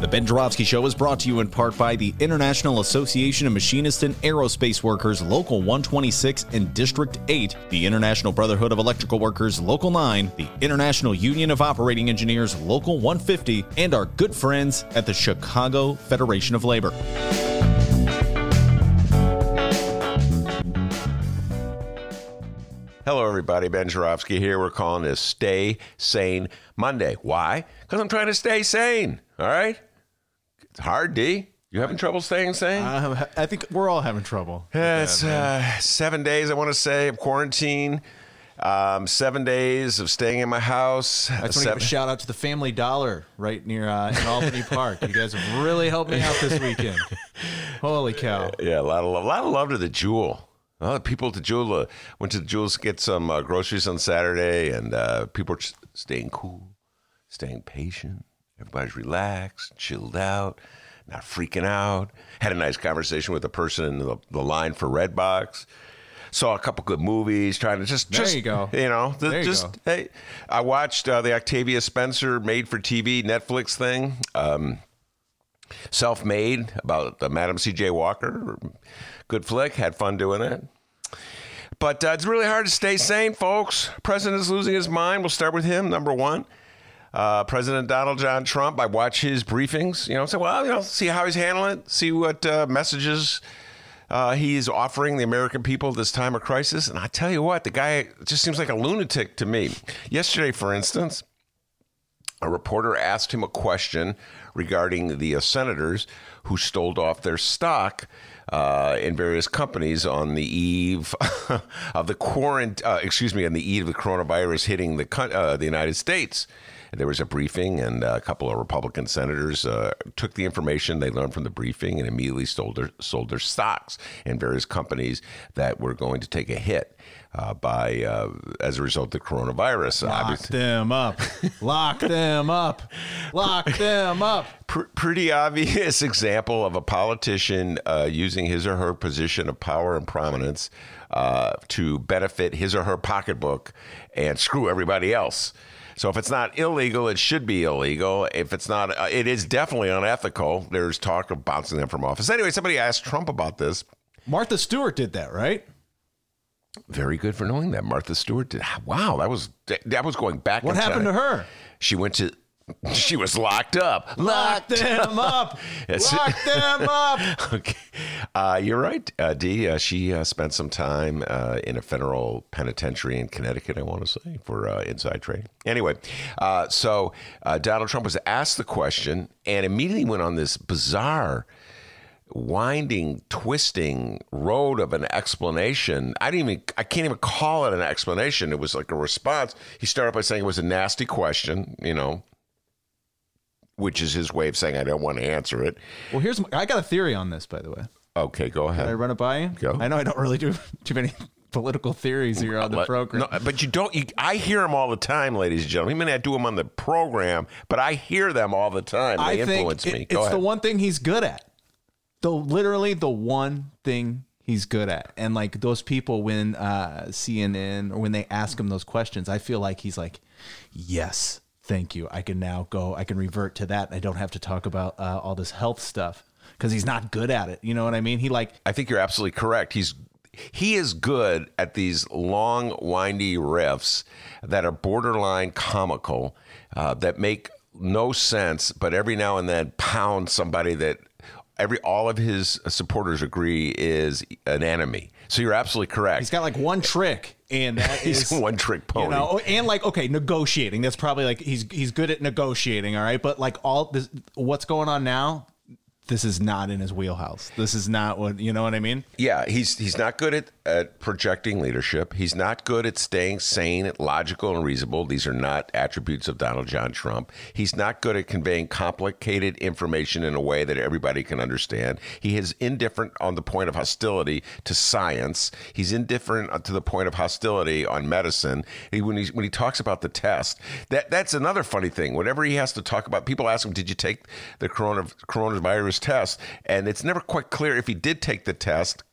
The Ben Joravsky Show is brought to you in part by the International Association of Machinists and Aerospace Workers, Local 126 and District 8, the International Brotherhood of Electrical Workers, Local 9, the International Union of Operating Engineers, Local 150, and our good friends at the Chicago Federation of Labor. Hello, everybody. Ben Joravsky here. We're calling this Stay Sane Monday. Why? Because I'm trying to stay sane. All right? It's hard, D. You having trouble staying sane? I think we're all having trouble. Yeah, it's 7 days, I want to say, of quarantine. 7 days of staying in my house. I just want to give a shout out to the Family Dollar right near in Albany Park. You guys have really helped me out this weekend. Holy cow. Yeah, a lot of love to the Jewel. Oh, people at the Jewel went to the Jewel to get some groceries on Saturday, and people are staying cool, staying patient. Everybody's relaxed, chilled out, not freaking out. Had a nice conversation with a person in the line for Redbox. Saw a couple good movies, trying to just there you go. You know, hey, I watched the Octavia Spencer made-for-TV Netflix thing, Self-Made, about Madam C.J. Walker. Good flick, had fun doing it. But it's really hard to stay sane, folks. President is losing his mind. We'll start with him, number one. President Donald John Trump, I watch his briefings, say, see how he's handling it, see what messages he's offering the American people this time of crisis. And I tell you what, the guy just seems like a lunatic to me. Yesterday, for instance, a reporter asked him a question regarding the senators who stole off their stock in various companies on the eve of the coronavirus hitting the United States. There was a briefing, and a couple of Republican senators took the information they learned from the briefing and immediately sold their stocks in various companies that were going to take a hit as a result of the coronavirus. Lock them up. Pretty obvious example of a politician using his or her position of power and prominence to benefit his or her pocketbook and screw everybody else. So if it's not illegal, it should be illegal. If it's not, it is definitely unethical. There's talk of bouncing them from office. Anyway, somebody asked Trump about this. Martha Stewart did that, right? Very good for knowing that. Martha Stewart did. Wow, that was going back. What happened to her? She was locked up. Lock them up. Okay. You're right, Dee. She spent some time in a federal penitentiary in Connecticut, I want to say, for inside trading. Anyway, so Donald Trump was asked the question and immediately went on this bizarre, winding, twisting road of an explanation. I can't even call it an explanation. It was like a response. He started by saying it was a nasty question, which is his way of saying, I don't want to answer it. Well, I got a theory on this, by the way. Okay, go ahead. Can I run it by you? Go. I know I don't really do too many political theories here on the program. No, but you don't. I hear them all the time, ladies and gentlemen. He may not do them on the program, but I hear them all the time. They influence me. Go ahead. It's the one thing he's good at. Literally the one thing he's good at. And like those people when CNN or when they ask him those questions, I feel like he's like, yes. Thank you. I can now go. I can revert to that. I don't have to talk about all this health stuff because he's not good at it. You know what I mean? I think you're absolutely correct. He is good at these long, windy riffs that are borderline comical that make no sense, but every now and then pound somebody that all of his supporters agree is an enemy. So you're absolutely correct. He's got like one trick, and that is one trick pony. You know, and like, okay, negotiating. That's probably like he's good at negotiating. All right, but like all this, what's going on now? This is not in his wheelhouse. This is not what, you know what I mean? Yeah, he's not good at projecting leadership. He's not good at staying sane, logical, and reasonable. These are not attributes of Donald John Trump. He's not good at conveying complicated information in a way that everybody can understand. He is indifferent on the point of hostility to science. He's indifferent to the point of hostility on medicine. When he talks about the test, that's another funny thing. Whenever he has to talk about, people ask him, did you take the coronavirus test, and it's never quite clear if he did take the test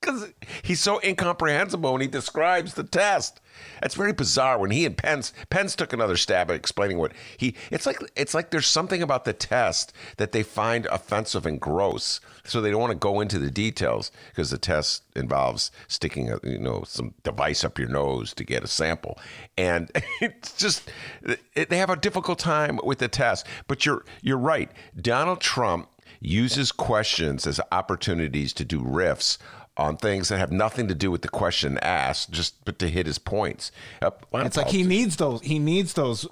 because he's so incomprehensible when he describes the test. It's very bizarre. When he and Pence took another stab at explaining what it's like there's something about the test that they find offensive and gross, so they don't want to go into the details because the test involves sticking some device up your nose to get a sample, and it's just they have a difficult time with the test. But you're right. Donald Trump uses questions as opportunities to do riffs on things that have nothing to do with the question asked, but to hit his points. It's like he needs those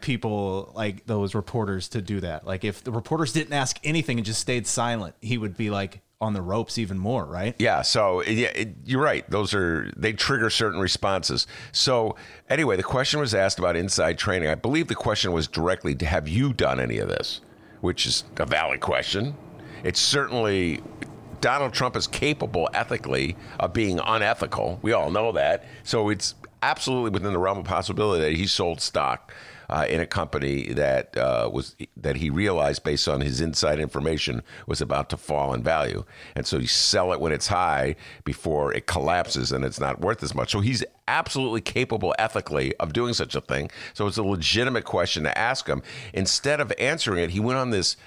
people, like those reporters, to do that. Like if the reporters didn't ask anything and just stayed silent, he would be like on the ropes even more, right? Yeah. So yeah, you're right. They trigger certain responses. So anyway, the question was asked about inside training. I believe the question was directly, have you done any of this? Which is a valid question. It's certainly, Donald Trump is capable ethically of being unethical. We all know that. So it's absolutely within the realm of possibility that he sold stock in a company that he realized based on his inside information was about to fall in value. And so you sell it when it's high before it collapses and it's not worth as much. So he's absolutely capable ethically of doing such a thing. So it's a legitimate question to ask him. Instead of answering it, he went on this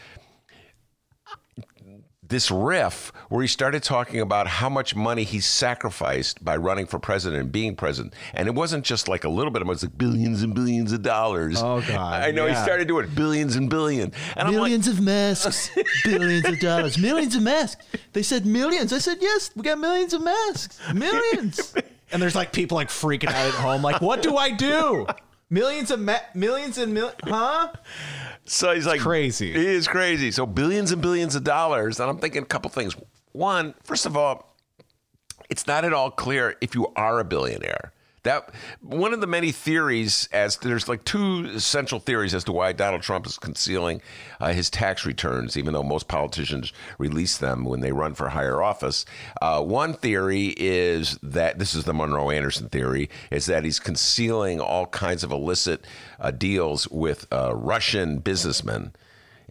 riff where he started talking about how much money he sacrificed by running for president and being president. And it wasn't just like a little bit of money, it was like billions and billions of dollars. Oh, God. I know, yeah. He started doing billions and billions. And millions of masks, billions of dollars, millions of masks. They said millions. I said, yes, we got millions of masks, millions. And there's like people like freaking out at home, like, what do I do? Millions of millions and millions, huh? So he's like, it's crazy. He is crazy. So billions and billions of dollars. And I'm thinking a couple things. One, first of all, it's not at all clear if you are a billionaire. That one of the many theories, as there's like two central theories as to why Donald Trump is concealing his tax returns, even though most politicians release them when they run for higher office. One theory is that this is the Monroe Anderson theory, is that he's concealing all kinds of illicit deals with Russian businessmen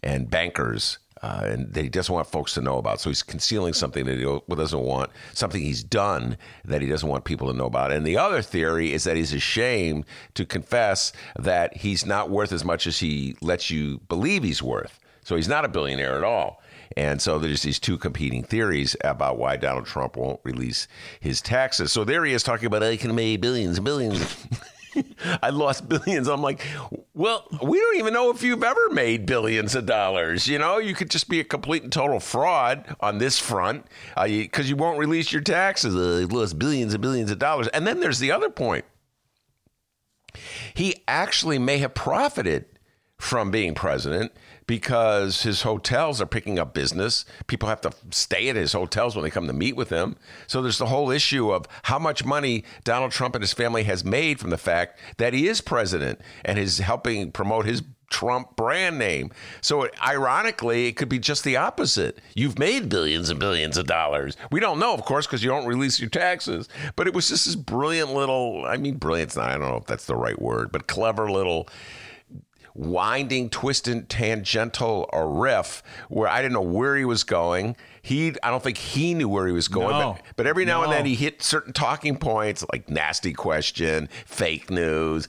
and bankers. And that he doesn't want folks to know about. So he's concealing something that he doesn't want, something he's done that he doesn't want people to know about. And the other theory is that he's ashamed to confess that he's not worth as much as he lets you believe he's worth. So he's not a billionaire at all. And so there's these two competing theories about why Donald Trump won't release his taxes. So there he is talking about, I can make billions and billions. I lost billions. I'm like, well, we don't even know if you've ever made billions of dollars. You know, you could just be a complete and total fraud on this front because you won't release your taxes. You lost billions and billions of dollars. And then there's the other point. He actually may have profited from being president because his hotels are picking up business. People have to stay at his hotels when they come to meet with him. So there's the whole issue of how much money Donald Trump and his family has made from the fact that he is president and is helping promote his Trump brand name. So ironically, it could be just the opposite. You've made billions and billions of dollars. We don't know, of course, because you don't release your taxes. But it was just this brilliant little, I mean, brilliant's not, I don't know if that's the right word, but clever little winding, twisted, tangential, or riff where I didn't know where he was going. I don't think he knew where he was going, no. But every now and then he hit certain talking points like nasty question, fake news.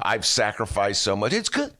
I've sacrificed so much. It's good.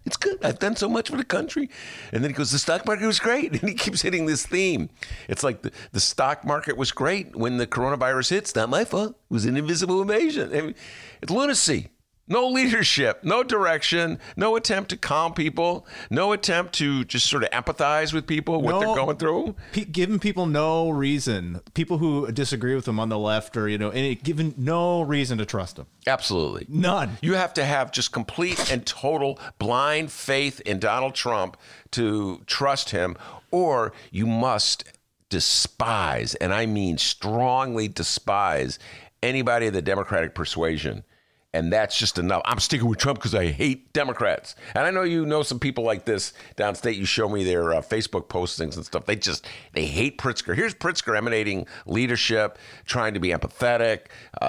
I've done so much for the country. And then he goes, the stock market was great. And he keeps hitting this theme. It's like the stock market was great when the coronavirus hits. Not my fault. It was an invisible invasion. It's lunacy. No leadership, no direction, no attempt to calm people, no attempt to just sort of empathize with people, what they're going through. Giving people no reason. People who disagree with them on the left or, giving no reason to trust them. Absolutely. None. You have to have just complete and total blind faith in Donald Trump to trust him, or you must despise, and I mean strongly despise, anybody of the Democratic persuasion. And that's just enough. I'm sticking with Trump because I hate Democrats. And I know you know some people like this downstate. You show me their Facebook postings and stuff. They hate Pritzker. Here's Pritzker emanating leadership, trying to be empathetic,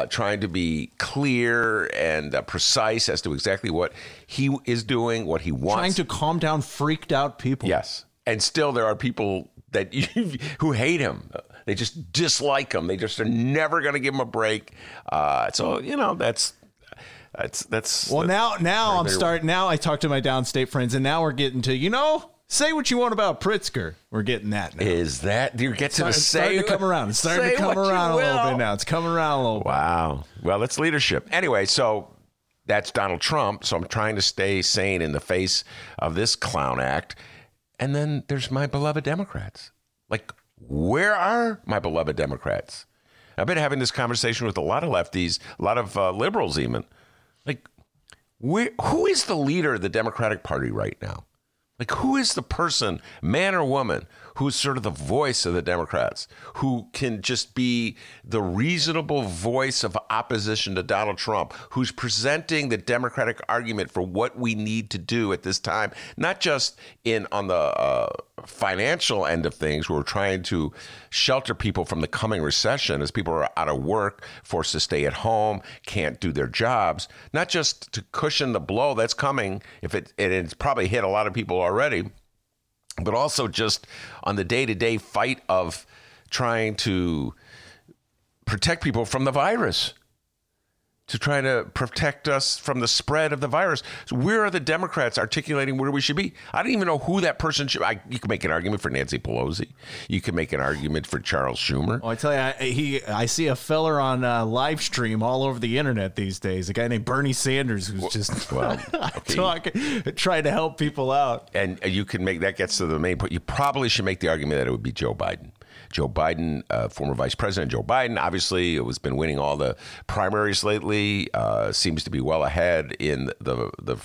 trying to be clear and precise as to exactly what he is doing, what he wants. Trying to calm down freaked out people. Yes. And still there are people that who hate him. They just dislike him. They just are never going to give him a break. Now I talk to my downstate friends, and now we're getting to, say what you want about Pritzker. We're getting that now. Is that you get to the say? It's starting to come around. It's starting to come around a little bit now. It's coming around a little bit. Wow. Well, that's leadership. Anyway, so that's Donald Trump. So I'm trying to stay sane in the face of this clown act. And then there's my beloved Democrats. Like, where are my beloved Democrats? I've been having this conversation with a lot of lefties, a lot of liberals even. Like, who is the leader of the Democratic Party right now? Like, who is the person, man or woman, who's sort of the voice of the Democrats, who can just be the reasonable voice of opposition to Donald Trump, who's presenting the Democratic argument for what we need to do at this time, not just on the financial end of things, where we're trying to shelter people from the coming recession as people are out of work, forced to stay at home, can't do their jobs, not just to cushion the blow that's coming, it's probably hit a lot of people already, but also just on the day-to-day fight of trying to protect people from the virus, to try to protect us from the spread of the virus. So where are the Democrats articulating where we should be? I don't even know who that person should be. You can make an argument for Nancy Pelosi. You can make an argument for Charles Schumer. Oh, I tell you, I see a feller on live stream all over the internet these days, a guy named Bernie Sanders, who's trying to help people out. And you can make, that gets to the main point. You probably should make the argument that it would be Joe Biden. Joe Biden, former Vice President Joe Biden, obviously has been winning all the primaries lately, seems to be well ahead in the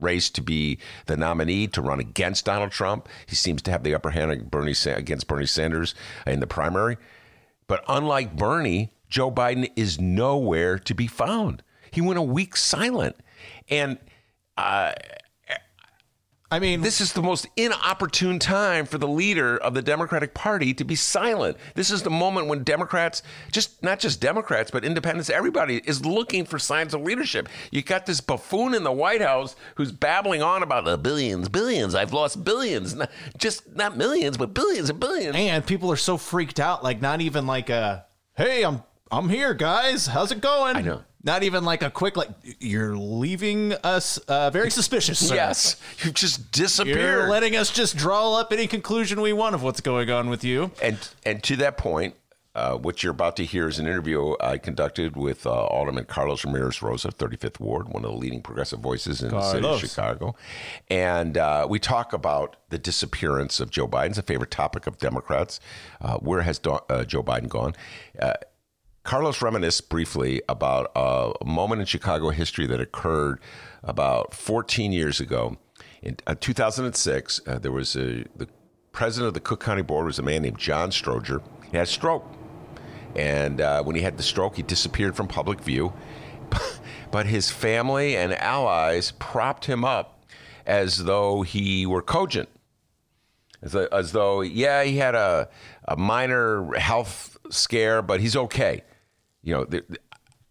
race to be the nominee to run against Donald Trump. He seems to have the upper hand against Bernie Sanders in the primary. But unlike Bernie, Joe Biden is nowhere to be found. He went a week silent. And this is the most inopportune time for the leader of the Democratic Party to be silent. This is the moment when Democrats, not just Democrats, but independents, everybody is looking for signs of leadership. You got this buffoon in the White House who's babbling on about the billions. I've lost billions, not millions, but billions and billions. And people are so freaked out, like not even like a, hey, I'm here, guys. How's it going? I know. Not even like a quick, like, you're leaving us very suspicious, sir. Yes, you've just disappeared. You're letting us just draw up any conclusion we want of what's going on with you. And to that point, what you're about to hear is an interview I conducted with Alderman Carlos Ramirez-Rosa, 35th Ward, one of the leading progressive voices in the city of Chicago. And we talk about the disappearance of Joe Biden's a favorite topic of Democrats. Where has Joe Biden gone? Carlos reminisced briefly about a moment in Chicago history that occurred about 14 years ago. In 2006, there was the president of the Cook County Board was a man named John Stroger. He had a stroke. And when he had the stroke, he disappeared from public view. But his family and allies propped him up as though he were cogent. As though he had a minor health scare, but he's okay.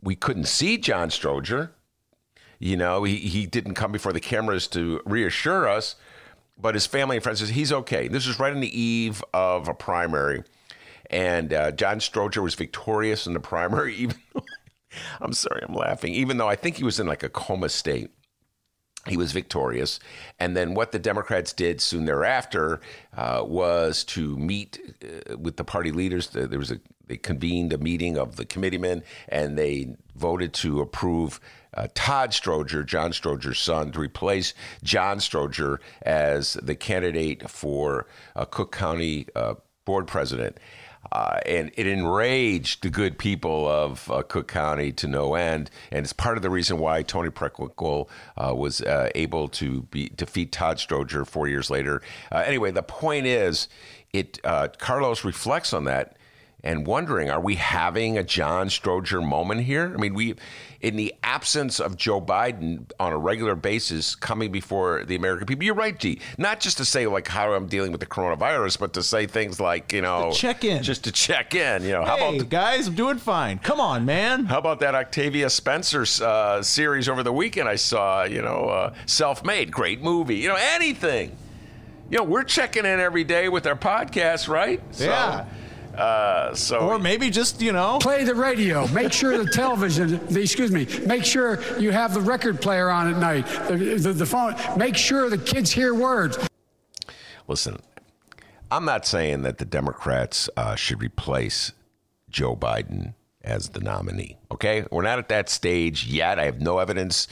We couldn't see John Stroger. He didn't come before the cameras to reassure us, but his family and friends says he's okay. This is right on the eve of a primary, and John Stroger was victorious in the primary, even though, I'm sorry, I'm laughing, even though I think he was in like a coma state. He was victorious. And then what the Democrats did soon thereafter was to meet with the party leaders. They convened a meeting of the committeemen, and they voted to approve Todd Stroger, John Stroger's son, to replace John Stroger as the candidate for Cook County Board president. And it enraged the good people of Cook County to no end. And it's part of the reason why Tony Preckwinkle was able to defeat Todd Stroger 4 years later. Anyway, the point is, Carlos reflects on that and wondering, are we having a John Stroger moment here? I mean, in the absence of Joe Biden on a regular basis coming before the American people, you're right, G, not just to say like how I'm dealing with the coronavirus, but to say things like, just to check in, hey, how about guys, I'm doing fine. Come on, man. How about that Octavia Spencer series over the weekend I saw, Self-Made, great movie, anything. We're checking in every day with our podcast, right? Yeah. Or maybe just, play the radio, make sure the television, make sure you have the record player on at night, the phone, make sure the kids hear words. Listen, I'm not saying that the Democrats should replace Joe Biden as the nominee. Okay, we're not at that stage yet. I have no evidence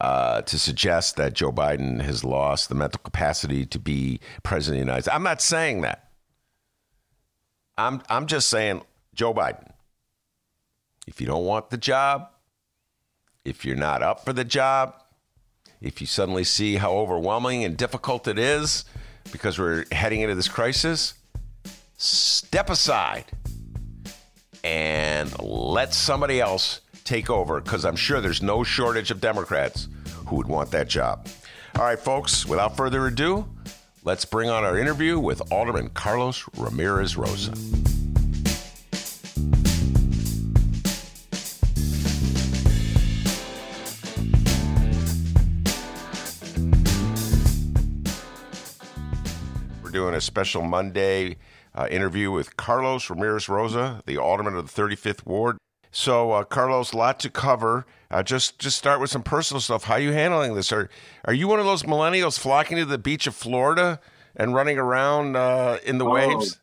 to suggest that Joe Biden has lost the mental capacity to be president of the United States. I'm not saying that. I'm just saying, Joe Biden, if you don't want the job, if you're not up for the job, if you suddenly see how overwhelming and difficult it is because we're heading into this crisis, step aside and let somebody else take over, because I'm sure there's no shortage of Democrats who would want that job. All right, folks, without further ado, let's bring on our interview with Alderman Carlos Ramirez-Rosa. We're doing a special Monday interview with Carlos Ramirez-Rosa, the Alderman of the 35th Ward. So, Carlos, a lot to cover. Just start with some personal stuff. How are you handling this? Are you one of those millennials flocking to the beach of Florida and running around in the waves?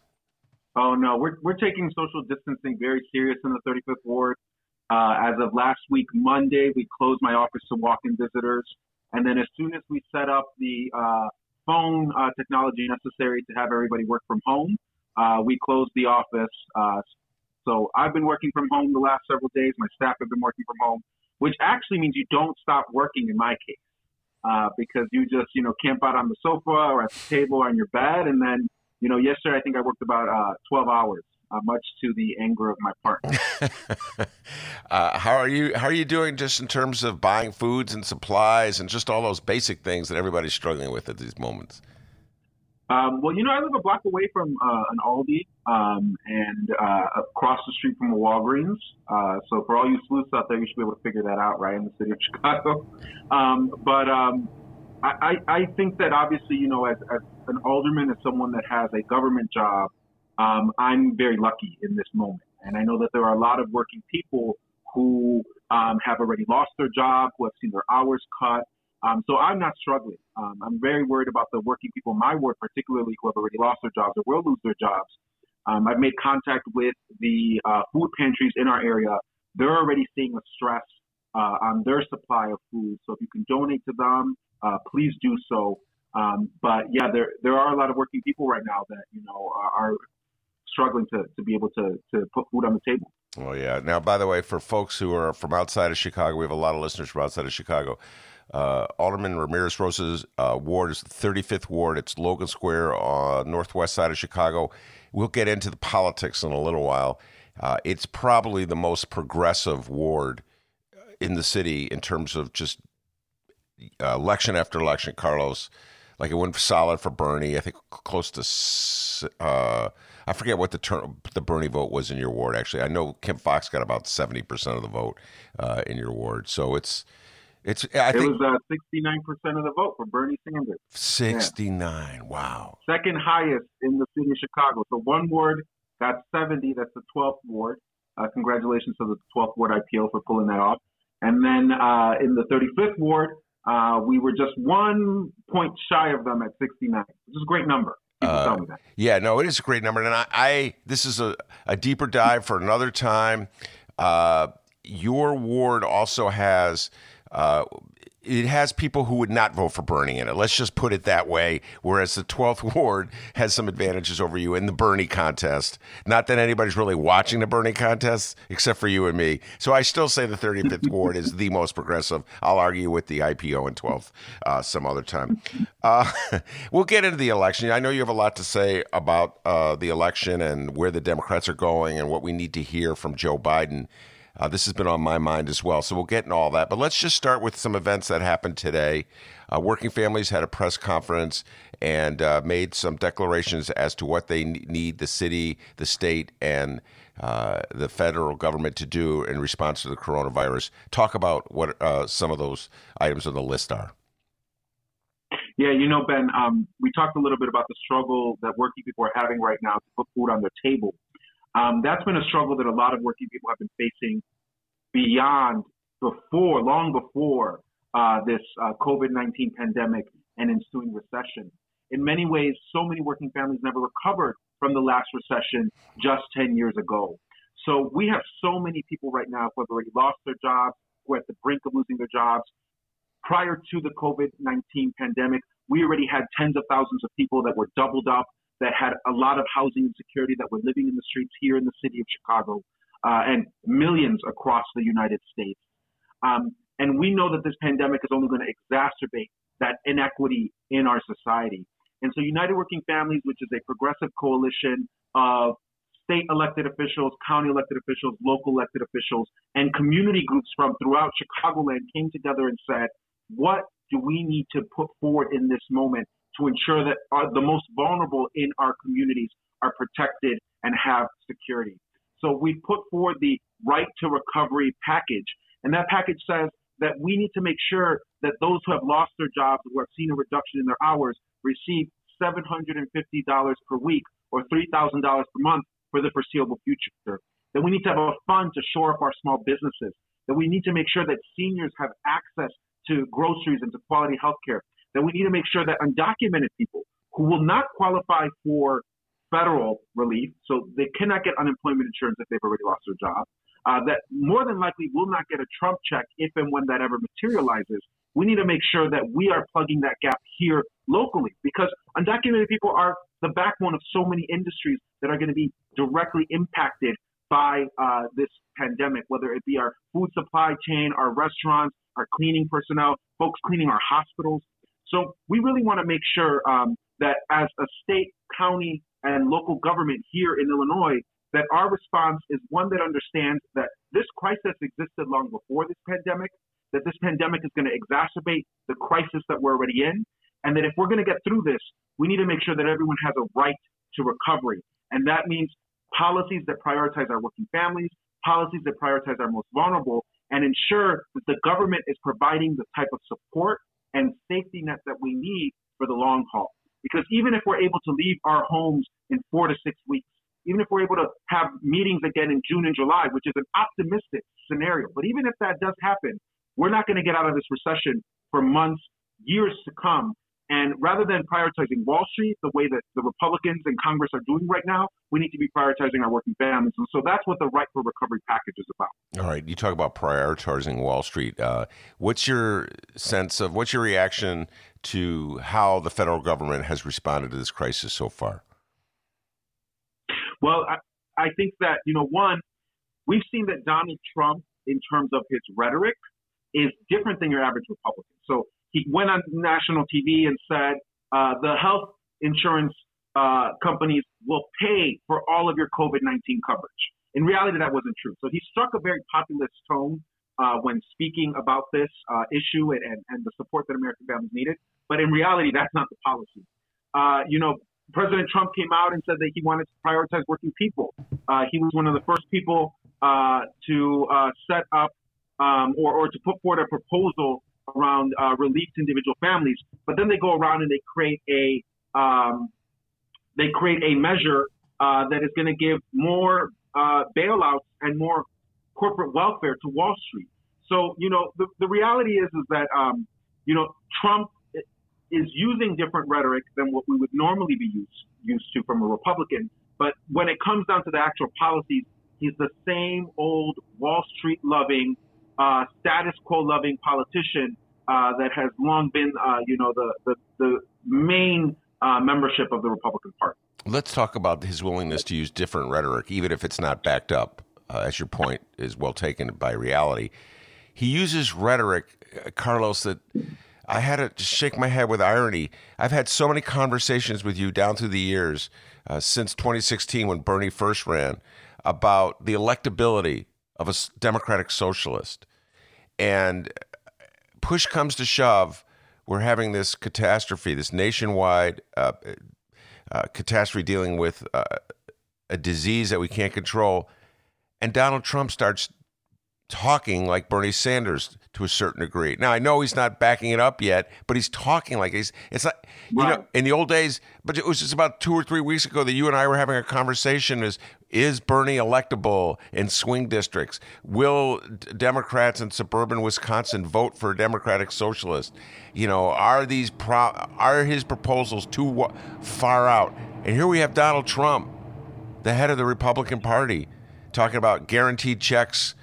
Oh, no. We're taking social distancing very serious in the 35th Ward. As of last week, Monday, we closed my office to walk-in visitors. And then as soon as we set up the phone technology necessary to have everybody work from home, we closed the office. So I've been working from home the last several days. My staff have been working from home, which actually means you don't stop working in my case, because you just, camp out on the sofa or at the table or on your bed. And then, yesterday, I think I worked about 12 hours, much to the anger of my partner. How are you doing just in terms of buying foods and supplies and just all those basic things that everybody's struggling with at these moments? I live a block away from an Aldi and across the street from a Walgreens. So for all you sleuths out there, you should be able to figure that out, right, in the city of Chicago. I think that obviously, as an alderman, as someone that has a government job, I'm very lucky in this moment. And I know that there are a lot of working people who have already lost their job, who have seen their hours cut. So I'm not struggling. I'm very worried about the working people in my ward, particularly who have already lost their jobs or will lose their jobs. I've made contact with the food pantries in our area. They're already seeing a stress on their supply of food. So if you can donate to them, please do so. But yeah, there are a lot of working people right now that, are struggling to be able to put food on the table. Oh, yeah. Now, by the way, for folks who are from outside of Chicago, we have a lot of listeners from outside of Chicago. Alderman Ramirez-Rosa's ward is the 35th Ward. It's Logan Square on northwest side of Chicago. We'll get into the politics in a little while. It's probably the most progressive ward in the city in terms of just election after election, Carlos. Like it went solid for Bernie. I think close to, I forget what the Bernie vote was in your ward, actually. I know Kim Fox got about 70% of the vote in your ward. So it was 69% of the vote for Bernie Sanders. 69, yeah. Wow. Second highest in the city of Chicago. So one ward got 70. That's the 12th Ward. Congratulations to the 12th Ward IPO for pulling that off. And then in the 35th Ward, We were just 1 point shy of them at 69, which is a great number. Tell me that. Yeah, no, it is a great number. And I this is a deeper dive for another time. Your ward also has it has people who would not vote for Bernie in it. Let's just put it that way. Whereas the 12th Ward has some advantages over you in the Bernie contest. Not that anybody's really watching the Bernie contest, except for you and me. So I still say the 35th Ward is the most progressive. I'll argue with the IPO in 12th some other time. We'll get into the election. I know you have a lot to say about the election and where the Democrats are going and what we need to hear from Joe Biden. This has been on my mind as well, so we'll get into all that. But let's just start with some events that happened today. Working Families had a press conference and made some declarations as to what they need the city, the state, and the federal government to do in response to the coronavirus. Talk about what some of those items on the list are. Yeah, you know, Ben, we talked a little bit about the struggle that working people are having right now to put food on their table. That's been a struggle that a lot of working people have been facing long before this COVID-19 pandemic and ensuing recession. In many ways, so many working families never recovered from the last recession just 10 years ago. So we have so many people right now who have already lost their jobs, who are at the brink of losing their jobs. Prior to the COVID-19 pandemic, we already had tens of thousands of people that were doubled up, that had a lot of housing insecurity, that were living in the streets here in the city of Chicago, and millions across the United States. And we know that this pandemic is only going to exacerbate that inequity in our society. And so United Working Families, which is a progressive coalition of state elected officials, county elected officials, local elected officials, and community groups from throughout Chicagoland, came together and said, what do we need to put forward in this moment to ensure that the most vulnerable in our communities are protected and have security? So we put forward the Right to Recovery package. And that package says that we need to make sure that those who have lost their jobs, who have seen a reduction in their hours, receive $750 per week or $3,000 per month for the foreseeable future. That we need to have a fund to shore up our small businesses. That we need to make sure that seniors have access to groceries and to quality healthcare. That we need to make sure that undocumented people who will not qualify for federal relief, so they cannot get unemployment insurance if they've already lost their job, that more than likely will not get a Trump check if and when that ever materializes. We need to make sure that we are plugging that gap here locally, because undocumented people are the backbone of so many industries that are going to be directly impacted by this pandemic, whether it be our food supply chain, our restaurants, our cleaning personnel, folks cleaning our hospitals. So we really want to make sure that as a state, county, and local government here in Illinois, that our response is one that understands that this crisis existed long before this pandemic, that this pandemic is going to exacerbate the crisis that we're already in, and that if we're going to get through this, we need to make sure that everyone has a right to recovery. And that means policies that prioritize our working families, policies that prioritize our most vulnerable, and ensure that the government is providing the type of support and safety net that we need for the long haul. Because even if we're able to leave our homes in 4 to 6 weeks, even if we're able to have meetings again in June and July, which is an optimistic scenario, but even if that does happen, we're not going to get out of this recession for months, years to come. And rather than prioritizing Wall Street the way that the Republicans in Congress are doing right now, we need to be prioritizing our working families. And so that's what the Right for Recovery package is about. All right. You talk about prioritizing Wall Street. What's your sense of, what's your reaction to how the federal government has responded to this crisis so far? Well, I think that, you know, one, we've seen that Donald Trump, in terms of his rhetoric, is different than your average Republican. So he went on national TV and said, the health insurance companies will pay for all of your COVID-19 coverage. In reality, that wasn't true. So he struck a very populist tone when speaking about this issue and the support that American families needed. But in reality, that's not the policy. You know, President Trump came out and said that he wanted to prioritize working people. He was one of the first people to set up or to put forward a proposal around relief to individual families, but then they go around and they create a measure that is going to give more bailouts and more corporate welfare to Wall Street. So, you know, the reality is that you know, Trump is using different rhetoric than what we would normally be used to from a Republican. But when it comes down to the actual policies, he's the same old Wall Street loving, status quo loving politician that has long been, you know, the main membership of the Republican Party. Let's talk about his willingness to use different rhetoric, even if it's not backed up, as your point is well taken by reality. He uses rhetoric, Carlos, that I had to just shake my head with irony. I've had so many conversations with you down through the years since 2016 when Bernie first ran about the electability of a democratic socialist. And push comes to shove, we're having this catastrophe, this nationwide catastrophe dealing with a disease that we can't control. And Donald Trump starts talking like Bernie Sanders to a certain degree. Now, I know he's not backing it up yet, but he's talking like it's like, right. You know, in the old days, but it was just about 2 or 3 weeks ago that you and I were having a conversation is Bernie electable in swing districts? Will Democrats in suburban Wisconsin vote for a Democratic Socialist? You know, are his proposals too far out? And here we have Donald Trump, the head of the Republican Party, talking about guaranteed checks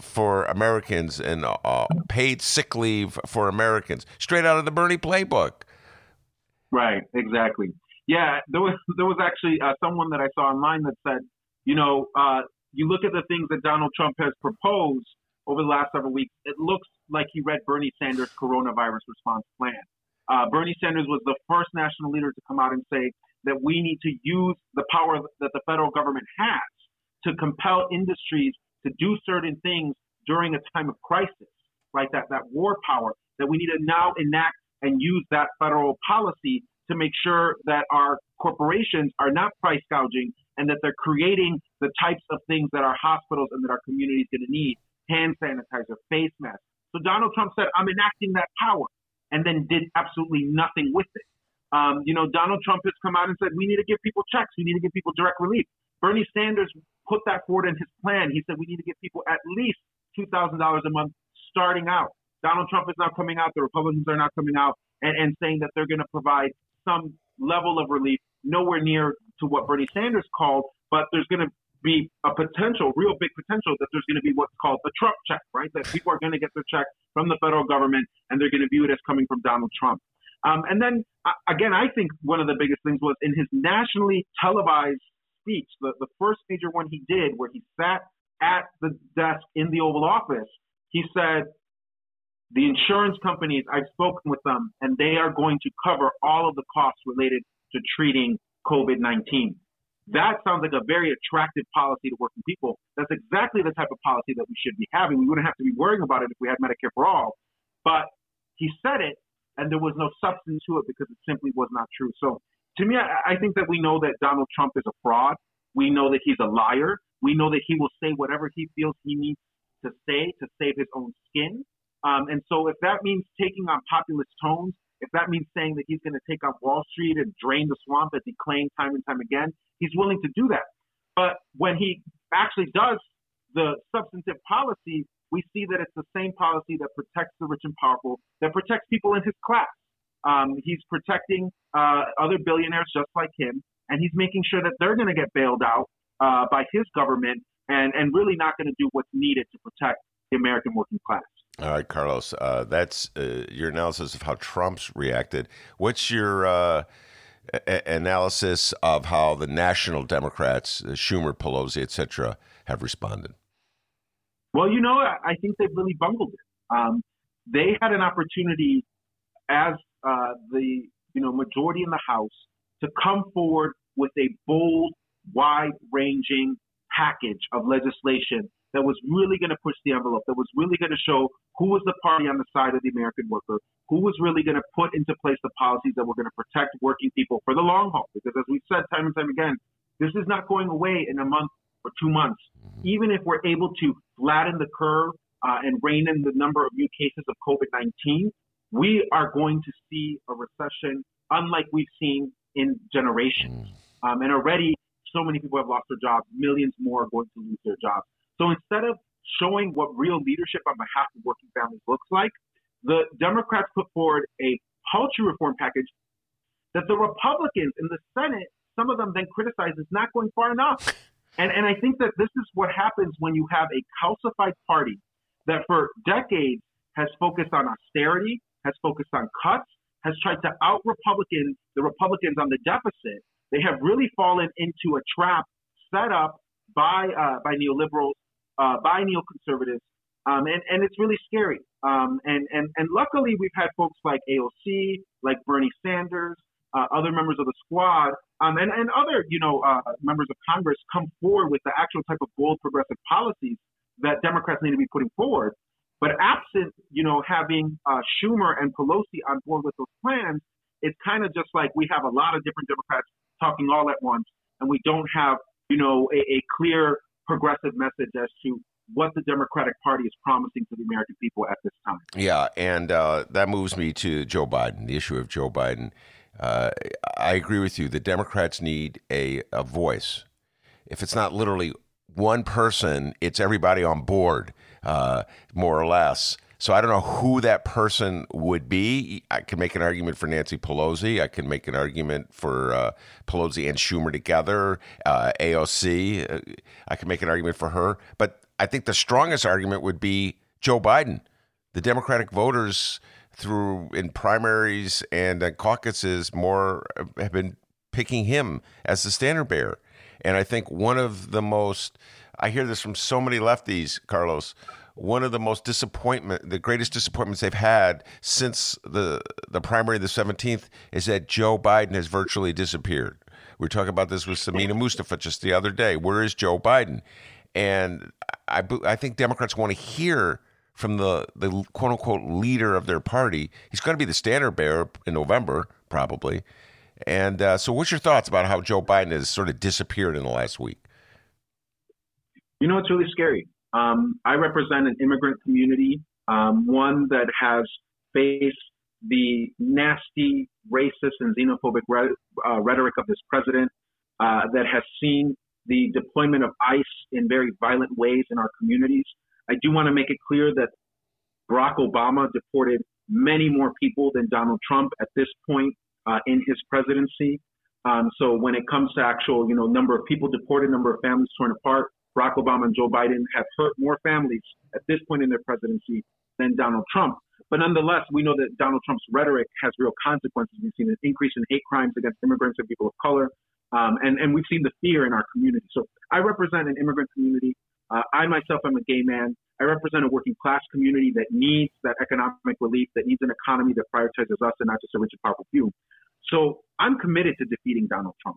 for Americans and paid sick leave for Americans, straight out of the Bernie playbook. Right, exactly. Yeah, there was actually someone that I saw online that said, you know, you look at the things that Donald Trump has proposed over the last several weeks, it looks like he read Bernie Sanders' coronavirus response plan. Bernie Sanders was the first national leader to come out and say that we need to use the power that the federal government has to compel industries to do certain things during a time of crisis, right? That war power that we need to now enact and use that federal policy to make sure that our corporations are not price gouging and that they're creating the types of things that our hospitals and that our communities going to need, hand sanitizer, face masks. So Donald Trump said, I'm enacting that power, and then did absolutely nothing with it. You know, Donald Trump has come out and said, we need to give people checks. We need to give people direct relief. Bernie Sanders put that forward in his plan. He said we need to give people at least $2,000 a month starting out. Donald Trump is not coming out. The Republicans are not coming out and saying that they're going to provide some level of relief, nowhere near to what Bernie Sanders called, but there's going to be a potential, real big potential, that there's going to be what's called the Trump check, right? That people are going to get their check from the federal government and they're going to view it as coming from Donald Trump. And then, again, I think one of the biggest things was in his nationally televised speech, the first major one he did, where he sat at the desk in the Oval Office, he said, the insurance companies, I've spoken with them, and they are going to cover all of the costs related to treating COVID-19. That sounds like a very attractive policy to working people. That's exactly the type of policy that we should be having. We wouldn't have to be worrying about it if we had Medicare for all. But he said it, and there was no substance to it because it simply was not true. So to me, I think that we know that Donald Trump is a fraud. We know that he's a liar. We know that he will say whatever he feels he needs to say to save his own skin. And so if that means taking on populist tones, if that means saying that he's going to take on Wall Street and drain the swamp as he claimed time and time again, he's willing to do that. But when he actually does the substantive policy, we see that it's the same policy that protects the rich and powerful, that protects people in his class. He's protecting other billionaires just like him, and he's making sure that they're going to get bailed out by his government and really not going to do what's needed to protect the American working class. All right, Carlos, that's your analysis of how Trump's reacted. What's your analysis of how the national Democrats, Schumer, Pelosi, et cetera, have responded? Well, you know, I think they've really bungled it. They had an opportunity as the majority in the House to come forward with a bold, wide-ranging package of legislation that was really going to push the envelope, that was really going to show who was the party on the side of the American worker, who was really going to put into place the policies that were going to protect working people for the long haul. Because as we've said time and time again, this is not going away in a month or 2 months. Even if we're able to flatten the curve and rein in the number of new cases of COVID-19, we are going to see a recession unlike we've seen in generations. And already so many people have lost their jobs. Millions more are going to lose their jobs. So instead of showing what real leadership on behalf of working families looks like, the Democrats put forward a poultry reform package that the Republicans in the Senate, some of them then criticize is not going far enough. And I think that this is what happens when you have a calcified party that for decades has focused on austerity, has focused on cuts, has tried to out-Republican the Republicans on the deficit. They have really fallen into a trap set up by neoliberals, by neoconservatives, and it's really scary. And luckily, we've had folks like AOC, like Bernie Sanders, other members of the squad, and other members of Congress come forward with the actual type of bold progressive policies that Democrats need to be putting forward. But absent, having Schumer and Pelosi on board with those plans, it's kind of just like we have a lot of different Democrats talking all at once, and we don't have, a clear progressive message as to what the Democratic Party is promising to the American people at this time. Yeah, and that moves me to Joe Biden, the issue of Joe Biden. I agree with you. The Democrats need a voice. If it's not literally one person, it's everybody on board. More or less. So I don't know who that person would be. I can make an argument for Nancy Pelosi. I can make an argument for Pelosi and Schumer together, AOC. I can make an argument for her. But I think the strongest argument would be Joe Biden. The Democratic voters through in primaries and caucuses more have been picking him as the standard bearer. And I think one of the most, I hear this from so many lefties, Carlos, one of the most the greatest disappointments they've had since the primary of the 17th is that Joe Biden has virtually disappeared. We were talking about this with Samina Mustafa just the other day. Where is Joe Biden? And I think Democrats want to hear from the quote-unquote leader of their party. He's going to be the standard bearer in November, probably. And so what's your thoughts about how Joe Biden has sort of disappeared in the last week? It's really scary. I represent an immigrant community, one that has faced the nasty, racist, and xenophobic rhetoric of this president, that has seen the deployment of ICE in very violent ways in our communities. I do want to make it clear that Barack Obama deported many more people than Donald Trump at this point in his presidency. So when it comes to actual, number of people deported, number of families torn apart, Barack Obama and Joe Biden have hurt more families at this point in their presidency than Donald Trump. But nonetheless, we know that Donald Trump's rhetoric has real consequences. We've seen an increase in hate crimes against immigrants and people of color, and we've seen the fear in our community. So I represent an immigrant community. I myself am a gay man. I represent a working class community that needs that economic relief, that needs an economy that prioritizes us and not just a rich and powerful few. So I'm committed to defeating Donald Trump.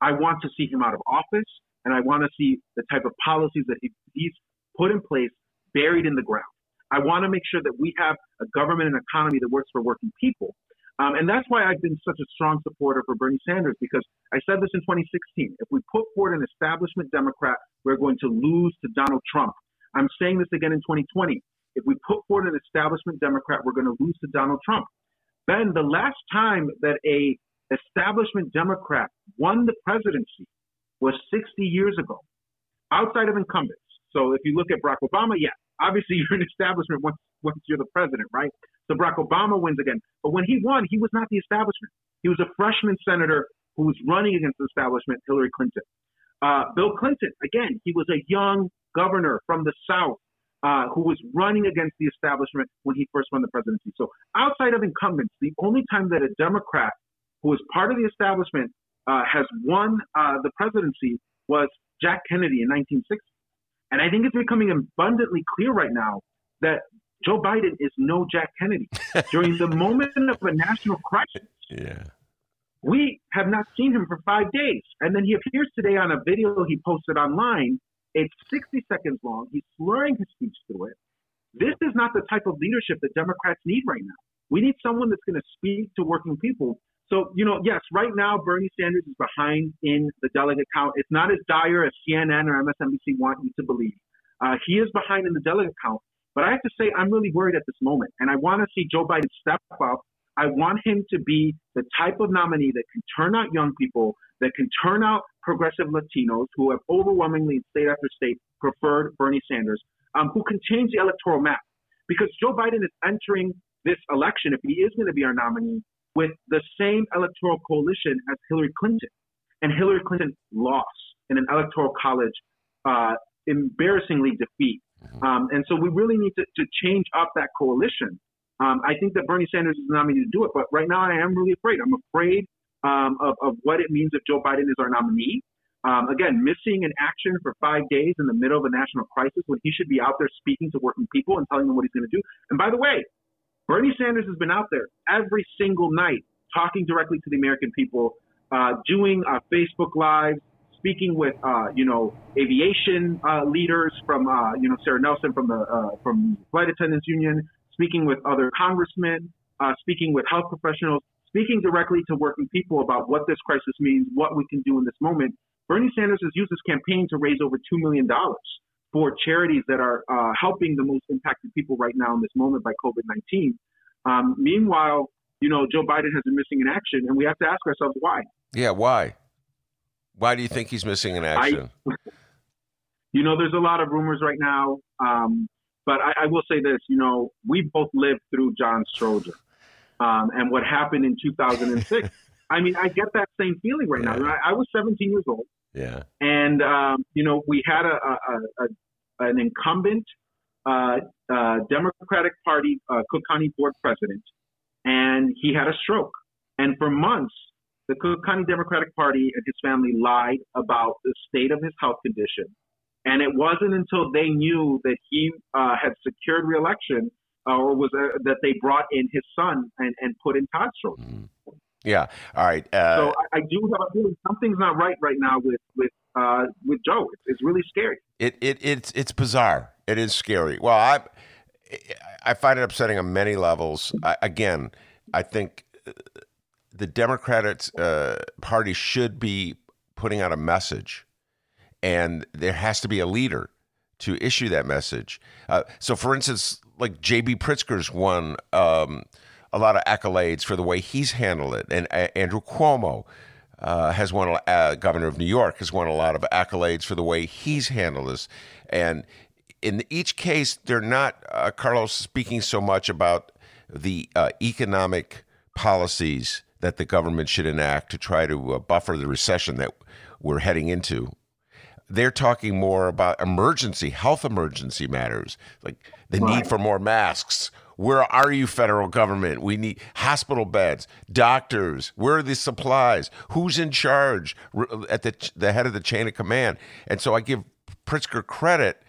I want to see him out of office. And I want to see the type of policies that he's put in place buried in the ground. I want to make sure that we have a government and economy that works for working people. And that's why I've been such a strong supporter for Bernie Sanders, because I said this in 2016. If we put forward an establishment Democrat, we're going to lose to Donald Trump. I'm saying this again in 2020. If we put forward an establishment Democrat, we're going to lose to Donald Trump. Ben, the last time that a establishment Democrat won the presidency was 60 years ago, outside of incumbents. So if you look at Barack Obama, yeah, obviously you're an establishment once you're the president, right? So Barack Obama wins again. But when he won, he was not the establishment. He was a freshman senator who was running against the establishment, Hillary Clinton. Bill Clinton, again, he was a young governor from the South who was running against the establishment when he first won the presidency. So outside of incumbents, the only time that a Democrat who was part of the establishment has won the presidency was Jack Kennedy in 1960. And I think it's becoming abundantly clear right now that Joe Biden is no Jack Kennedy. During the moment of a national crisis, we have not seen him for 5 days. And then he appears today on a video he posted online. It's 60 seconds long. He's slurring his speech through it. This is not the type of leadership that Democrats need right now. We need someone that's going to speak to working people. So, yes, right now, Bernie Sanders is behind in the delegate count. It's not as dire as CNN or MSNBC want you to believe. He is behind in the delegate count. But I have to say, I'm really worried at this moment. And I want to see Joe Biden step up. I want him to be the type of nominee that can turn out young people, that can turn out progressive Latinos who have overwhelmingly, state after state, preferred Bernie Sanders, who can change the electoral map. Because Joe Biden is entering this election, if he is going to be our nominee, with the same electoral coalition as Hillary Clinton. And Hillary Clinton lost in an electoral college, embarrassingly defeat. And so we really need to change up that coalition. I think that Bernie Sanders is the nominee to do it, but right now I am really afraid. I'm afraid of what it means if Joe Biden is our nominee. Again, missing in action for 5 days in the middle of a national crisis when he should be out there speaking to working people and telling them what he's going to do. And by the way, Bernie Sanders has been out there every single night talking directly to the American people, doing Facebook Lives, speaking with, aviation leaders from, Sarah Nelson from the Flight Attendants Union, speaking with other congressmen, speaking with health professionals, speaking directly to working people about what this crisis means, what we can do in this moment. Bernie Sanders has used his campaign to raise over $2 million for charities that are helping the most impacted people right now in this moment by COVID-19. Meanwhile, Joe Biden has been missing in action, and we have to ask ourselves why. Yeah, why? Why do you think he's missing in action? There's a lot of rumors right now, but I will say this, we both lived through John Stroger and what happened in 2006. I mean, I get that same feeling right now. I was 17 years old. Yeah. And, we had an incumbent Democratic Party Cook County Board president, and he had a stroke. And for months, the Cook County Democratic Party and his family lied about the state of his health condition. And it wasn't until they knew that he had secured reelection that they brought in his son and put in Todd Stroger. Mm-hmm. Yeah. All right. So I do have a feeling something's not right now with Joe. It's really scary. It's bizarre. It is scary. Well, I find it upsetting on many levels. I think the Democratic Party should be putting out a message, and there has to be a leader to issue that message. So, for instance, like J.B. Pritzker's won a lot of accolades for the way he's handled it, and Andrew Cuomo has won, governor of New York, has won a lot of accolades for the way he's handled this. And in each case, they're not, Carlos, speaking so much about the economic policies that the government should enact to try to buffer the recession that we're heading into. They're talking more about health emergency matters, like the need for more masks. Where are you, federal government? We need hospital beds, doctors. Where are the supplies? Who's in charge at the head of the chain of command? And so I give Pritzker credit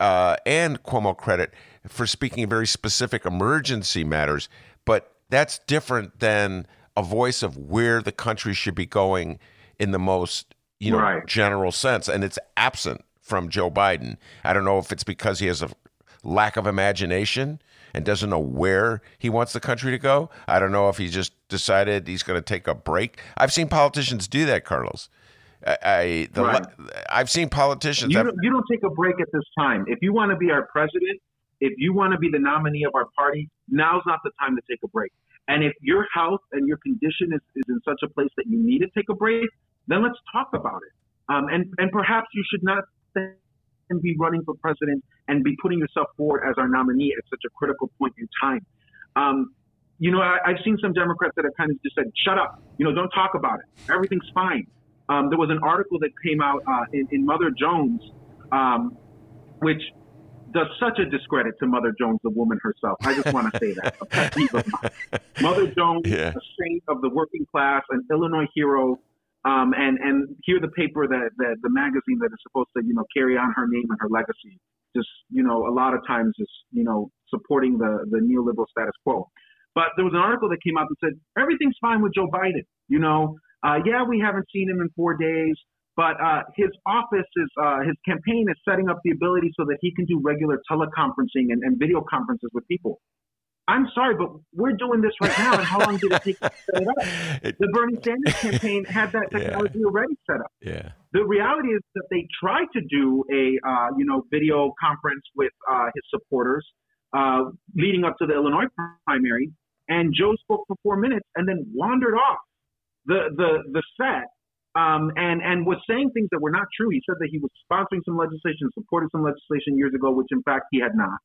and Cuomo credit for speaking very specific emergency matters, but that's different than a voice of where the country should be going in the most general sense, and it's absent from Joe Biden. I don't know if it's because he has a lack of imagination and doesn't know where he wants the country to go. I don't know if he just decided he's going to take a break. I've seen politicians do that, Carlos. I've seen politicians. You don't take a break at this time. If you want to be our president, if you want to be the nominee of our party, now's not the time to take a break. And if your health and your condition is in such a place that you need to take a break, then let's talk about it. And perhaps you should not be running for president and be putting yourself forward as our nominee at such a critical point in time. I've seen some Democrats that have kind of just said, shut up, don't talk about it. Everything's fine. There was an article that came out in Mother Jones, which does such a discredit to Mother Jones, the woman herself. I just want to say that. A pet peeve of mine. Mother Jones, a saint of the working class, an Illinois hero, and here the paper that the magazine that is supposed to, carry on her name and her legacy, just, a lot of times is, supporting the neoliberal status quo. But there was an article that came out that said, everything's fine with Joe Biden. We haven't seen him in 4 days. But his office his campaign is setting up the ability so that he can do regular teleconferencing and video conferences with people. I'm sorry, but we're doing this right now. And how long did it take to set it up? The Bernie Sanders campaign had that technology already set up. Yeah. The reality is that they tried to do a video conference with his supporters leading up to the Illinois primary, and Joe spoke for 4 minutes and then wandered off the set. And was saying things that were not true. He said that he was sponsoring some legislation, supported some legislation years ago, which in fact he had not.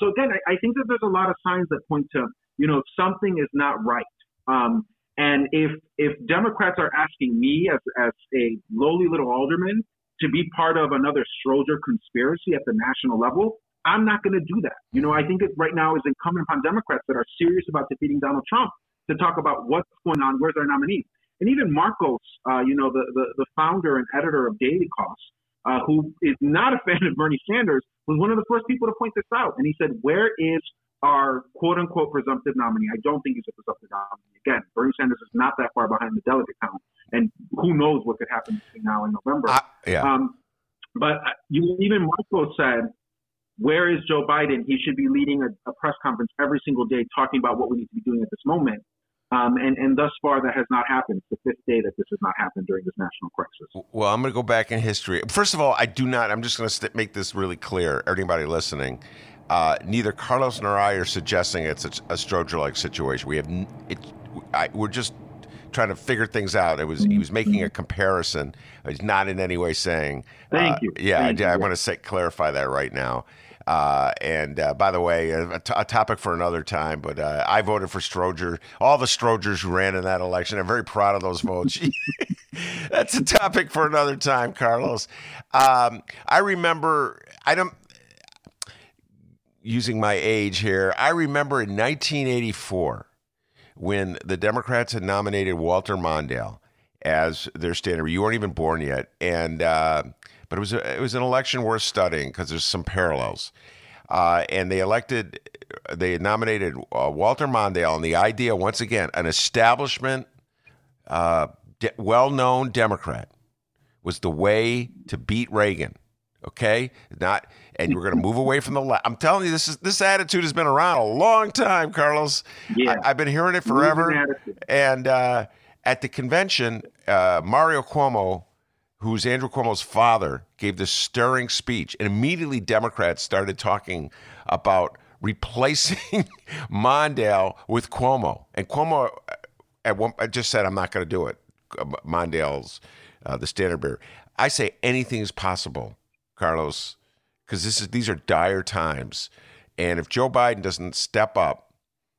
So again, I think that there's a lot of signs that point to, you know, something is not right. And if Democrats are asking me as a lowly little alderman to be part of another Stroger conspiracy at the national level, I'm not going to do that. You know, I think it right now is incumbent upon Democrats that are serious about defeating Donald Trump to talk about what's going on, where's our nominee. And even Marcos, you know, the founder and editor of Daily Cost, who is not a fan of Bernie Sanders, was one of the first people to point this out. And he said, where is our quote unquote presumptive nominee? I don't think he's a presumptive nominee. Again, Bernie Sanders is not that far behind the delegate count. And who knows what could happen between now and November. But even Marcos said, where is Joe Biden? He should be leading a press conference every single day talking about what we need to be doing at this moment. And thus far, that has not happened. It's the fifth day that this has not happened during this national crisis. Well, I'm going to go back in history. First of all, I'm just going to make this really clear, everybody listening. Neither Carlos nor I are suggesting it's a Stroger-like situation. We're just trying to figure things out. He was making a comparison. He's not in any way saying. Thank you. I want to clarify that right now. And by the way, a topic for another time, but I voted for Stroger. All the Strogers who ran in that election, I'm very proud of those votes. That's a topic for another time, Carlos. Using my age here, I remember in 1984 when the Democrats had nominated Walter Mondale as their standard. You weren't even born yet, and but it was an election worth studying because there's some parallels. And they nominated Walter Mondale, and the idea once again, an establishment, well-known Democrat, was the way to beat Reagan. Okay, and we're going to move away from the left. I'm telling you, this attitude has been around a long time, Carlos. Yeah, I've been hearing it forever. And at the convention, Mario Cuomo, who's Andrew Cuomo's father, gave this stirring speech, and immediately Democrats started talking about replacing Mondale with Cuomo. And Cuomo just said, "I'm not going to do it." Mondale's the standard bearer. I say anything is possible, Carlos, because these are dire times. And if Joe Biden doesn't step up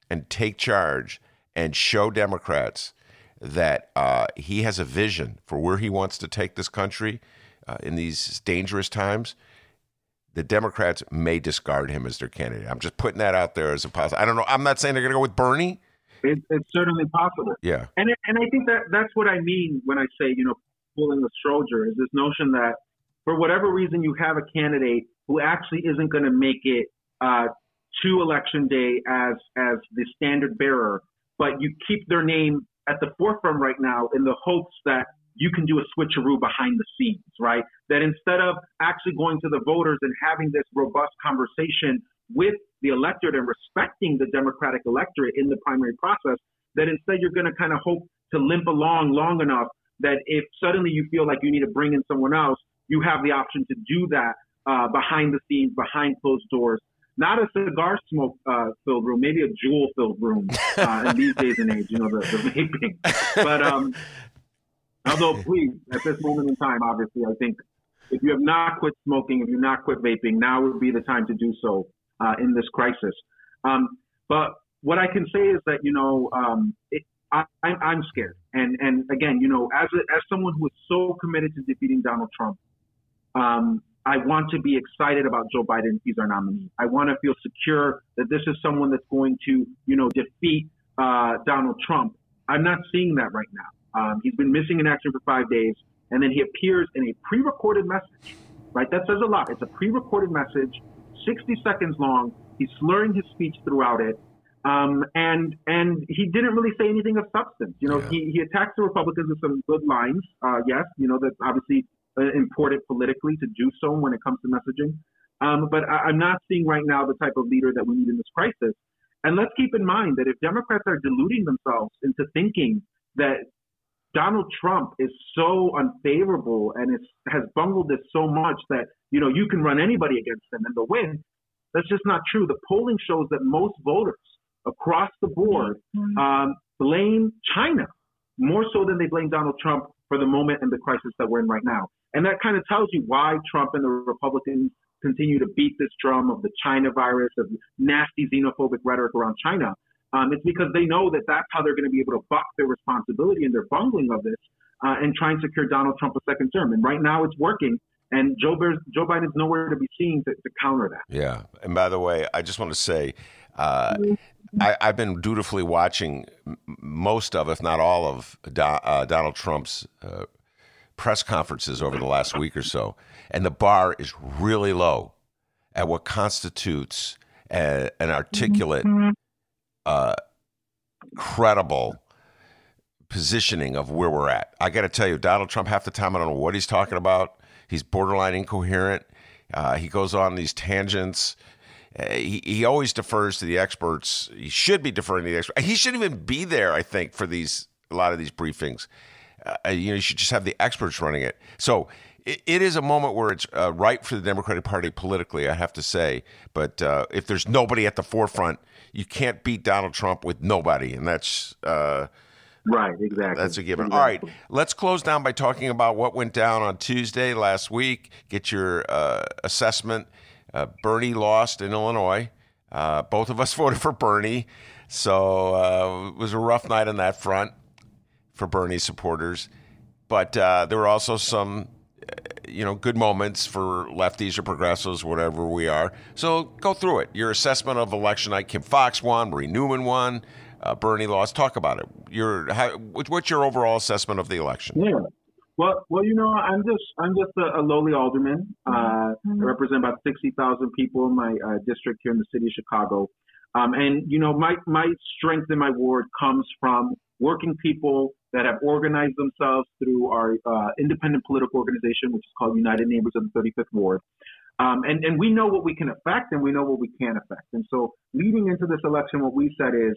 and take charge and show Democrats that he has a vision for where he wants to take this country in these dangerous times, the Democrats may discard him as their candidate. I'm just putting that out there as a possible. I don't know. I'm not saying they're going to go with Bernie. It's certainly possible. Yeah. And I think that's what I mean when I say, you know, pulling the Stroger is this notion that for whatever reason, you have a candidate who actually isn't going to make it to election day as the standard bearer, but you keep their name at the forefront right now in the hopes that you can do a switcheroo behind the scenes, right? That instead of actually going to the voters and having this robust conversation with the electorate and respecting the Democratic electorate in the primary process, that instead you're going to kind of hope to limp along long enough that if suddenly you feel like you need to bring in someone else, you have the option to do that behind the scenes, behind closed doors, not a cigar smoke filled room, maybe a Jewel filled room in these days and age, you know, the vaping. But although, please, at this moment in time, obviously, I think if you have not quit smoking, if you have not quit vaping, now would be the time to do so in this crisis. But what I can say is that, you know, I'm scared. And again, you know, as someone who is so committed to defeating Donald Trump, I want to be excited about Joe Biden if he's our nominee. I want to feel secure that this is someone that's going to, you know, defeat Donald Trump. I'm not seeing that right now. He's been missing in action for 5 days, and then he appears in a pre-recorded message, right? That says a lot. It's a pre-recorded message, 60 seconds long. He's slurring his speech throughout it. And he didn't really say anything of substance. You know, he attacked the Republicans with some good lines. Yes, you know, that's obviously important politically to do so when it comes to messaging. But I'm not seeing right now the type of leader that we need in this crisis. And let's keep in mind that if Democrats are deluding themselves into thinking that Donald Trump is so unfavorable and has bungled this so much that, you know, you can run anybody against him and they'll win, that's just not true. The polling shows that most voters across the board blame China more so than they blame Donald Trump for the moment and the crisis that we're in right now. And that kind of tells you why Trump and the Republicans continue to beat this drum of the China virus, of nasty xenophobic rhetoric around China, it's because they know that that's how they're going to be able to buck their responsibility and their bungling of this and try and secure Donald Trump a second term. And right now it's working. And Joe Biden's nowhere to be seen to counter that. Yeah. And by the way, I just want to say I've been dutifully watching most of, if not all of, Donald Trump's press conferences over the last week or so. And the bar is really low at what constitutes an articulate, credible positioning of where we're at. I got to tell you, Donald Trump, half the time, I don't know what he's talking about. He's borderline incoherent. He goes on these tangents. He always defers to the experts. He should be deferring to the experts. He shouldn't even be there, I think, for a lot of these briefings. You should just have the experts running it. So it is a moment where it's ripe for the Democratic Party politically, I have to say. But if there's nobody at the forefront, you can't beat Donald Trump with nobody. And that's... right, exactly. That's a given. Exactly. All right, let's close down by talking about what went down on Tuesday last week. Get your assessment. Bernie lost in Illinois. Both of us voted for Bernie. So it was a rough night on that front for Bernie supporters. But there were also some, good moments for lefties or progressives, whatever we are. So go through it. Your assessment of election night. Kim Fox won. Marie Newman won. Bernie lost. Talk about it. What's your overall assessment of the election? Yeah, well, I'm just a lowly alderman. I represent about 60,000 people in my district here in the city of Chicago, and my strength in my ward comes from working people that have organized themselves through our independent political organization, which is called United Neighbors of the 35th Ward. And we know what we can affect, and we know what we can't affect. And so, leading into this election, what we said is.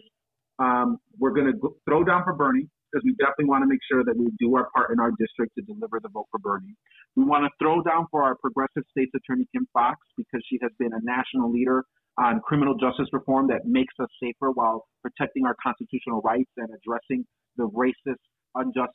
We're going to throw down for Bernie because we definitely want to make sure that we do our part in our district to deliver the vote for Bernie. We want to throw down for our progressive state's attorney, Kim Fox, because she has been a national leader on criminal justice reform that makes us safer while protecting our constitutional rights and addressing the racist, unjust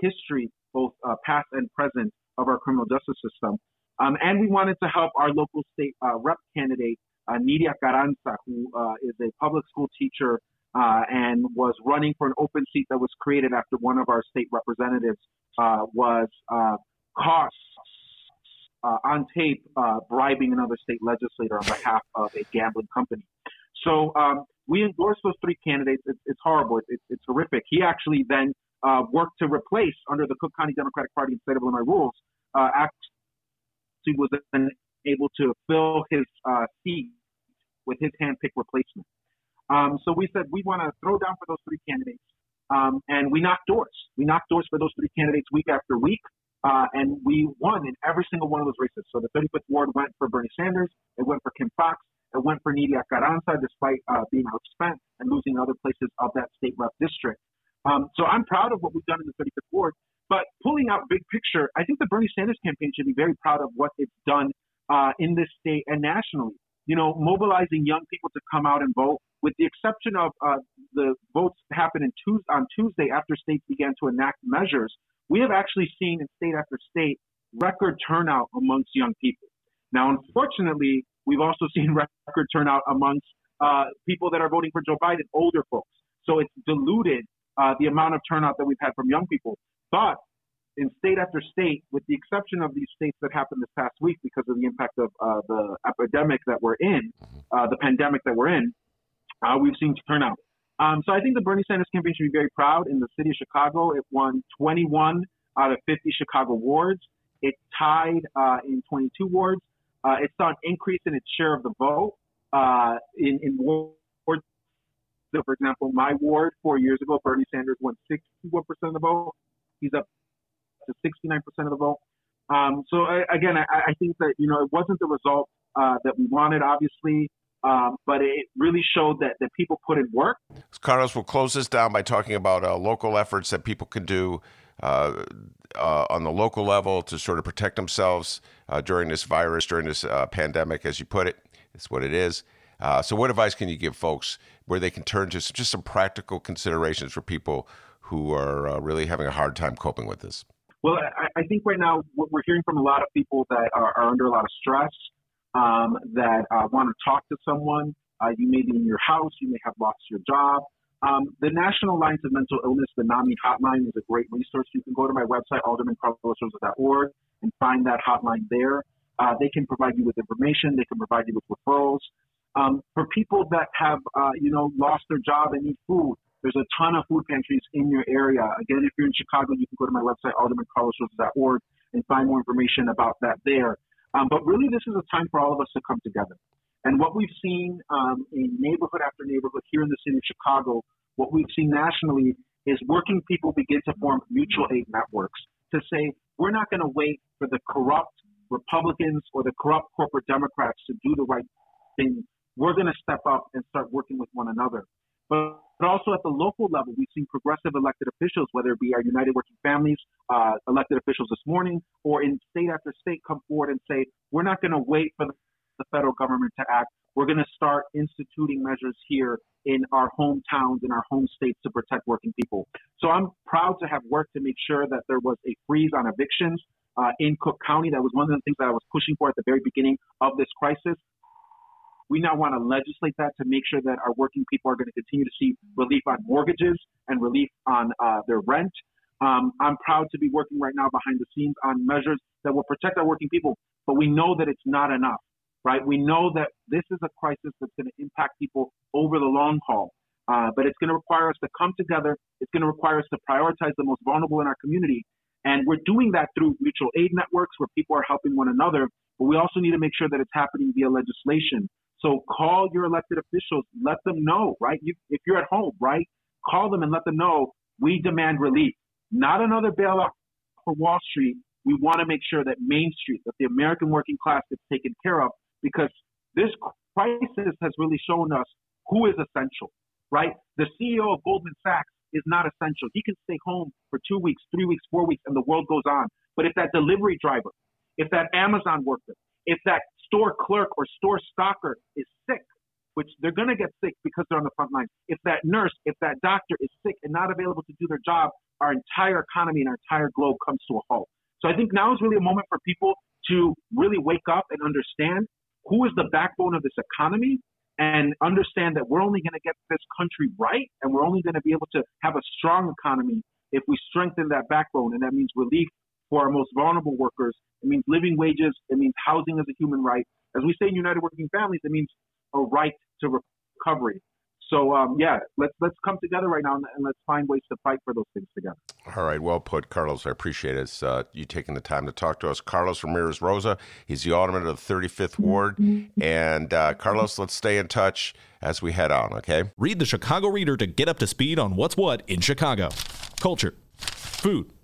history, both past and present, of our criminal justice system. And we wanted to help our local state rep candidate, Nidia Carranza, who is a public school teacher and was running for an open seat that was created after one of our state representatives was caught on tape bribing another state legislator on behalf of a gambling company. So we endorsed those three candidates. It's horrible. It's horrific. He actually then worked to replace, under the Cook County Democratic Party and State of Illinois rules, actually was able to fill his seat with his hand-picked replacement. So we said we want to throw down for those three candidates, and we knocked doors. We knocked doors for those three candidates week after week, and we won in every single one of those races. So the 35th Ward went for Bernie Sanders. It went for Kim Fox. It went for Nidia Carranza, despite being outspent and losing other places of that state rep district. So I'm proud of what we've done in the 35th Ward. But pulling out big picture, I think the Bernie Sanders campaign should be very proud of what it's done in this state and nationally. Mobilizing young people to come out and vote, with the exception of the votes happened on Tuesday after states began to enact measures, we have actually seen in state after state record turnout amongst young people. Now, unfortunately, we've also seen record turnout amongst people that are voting for Joe Biden, older folks. So it's diluted the amount of turnout that we've had from young people. But in state after state, with the exception of these states that happened this past week because of the impact of the epidemic that we're in, the pandemic that we're in, we've seen turnout. So I think the Bernie Sanders campaign should be very proud. In the city of Chicago, it won 21 out of 50 Chicago wards. It tied in 22 wards. It saw an increase in its share of the vote in wards. So, for example, my ward 4 years ago, Bernie Sanders won 61% of the vote. He's up to 69% of the vote. So I think that, it wasn't the result that we wanted, obviously, but it really showed that people put in work. Carlos, we'll close this down by talking about local efforts that people can do on the local level to sort of protect themselves during this virus, during this pandemic, as you put it. That's what it is. So what advice can you give folks where they can turn to just some practical considerations for people who are really having a hard time coping with this? Well, I think right now we're hearing from a lot of people that are under a lot of stress. that want to talk to someone. You may be in your house. You may have lost your job. The National Alliance of Mental Illness, the NAMI hotline, is a great resource. You can go to my website, aldermancarlosrosa.org, and find that hotline there. They can provide you with information. They can provide you with referrals. For people that have, lost their job and need food, there's a ton of food pantries in your area. Again, if you're in Chicago, you can go to my website, aldermancarlosrosa.org, and find more information about that there. But really, this is a time for all of us to come together. And what we've seen in neighborhood after neighborhood here in the city of Chicago, what we've seen nationally is working people begin to form mutual aid networks to say, we're not going to wait for the corrupt Republicans or the corrupt corporate Democrats to do the right thing. We're going to step up and start working with one another. But also at the local level, we've seen progressive elected officials, whether it be our United Working Families elected officials this morning, or in state after state, come forward and say, we're not going to wait for the federal government to act. We're going to start instituting measures here in our hometowns, in our home states, to protect working people. So I'm proud to have worked to make sure that there was a freeze on evictions in Cook County. That was one of the things that I was pushing for at the very beginning of this crisis. We now want to legislate that to make sure that our working people are going to continue to see relief on mortgages and relief on their rent. I'm proud to be working right now behind the scenes on measures that will protect our working people, but we know that it's not enough, right? We know that this is a crisis that's going to impact people over the long haul, but it's going to require us to come together. It's going to require us to prioritize the most vulnerable in our community, and we're doing that through mutual aid networks where people are helping one another, but we also need to make sure that it's happening via legislation. So call your elected officials, let them know, right? If you're at home, right, call them and let them know, we demand relief, not another bailout for Wall Street. We want to make sure that Main Street, that the American working class gets taken care of, because this crisis has really shown us who is essential, right? The CEO of Goldman Sachs is not essential. He can stay home for 2 weeks, 3 weeks, 4 weeks, and the world goes on. But if that delivery driver, if that Amazon worker, if that store clerk or store stocker is sick, which they're going to get sick because they're on the front line, if that nurse, if that doctor is sick and not available to do their job, our entire economy and our entire globe comes to a halt. So I think now is really a moment for people to really wake up and understand who is the backbone of this economy, and understand that we're only going to get this country right, and we're only going to be able to have a strong economy if we strengthen that backbone. And that means relief for our most vulnerable workers. It means living wages. It means housing as a human right. As we say in United Working Families, it means a right to recovery. So, let's come together right now and let's find ways to fight for those things together. All right. Well put, Carlos. I appreciate it. You taking the time to talk to us. Carlos Ramirez-Rosa, he's the alderman of the 35th Ward. And Carlos, let's stay in touch as we head on, okay? Read the Chicago Reader to get up to speed on what's what in Chicago. Culture, food,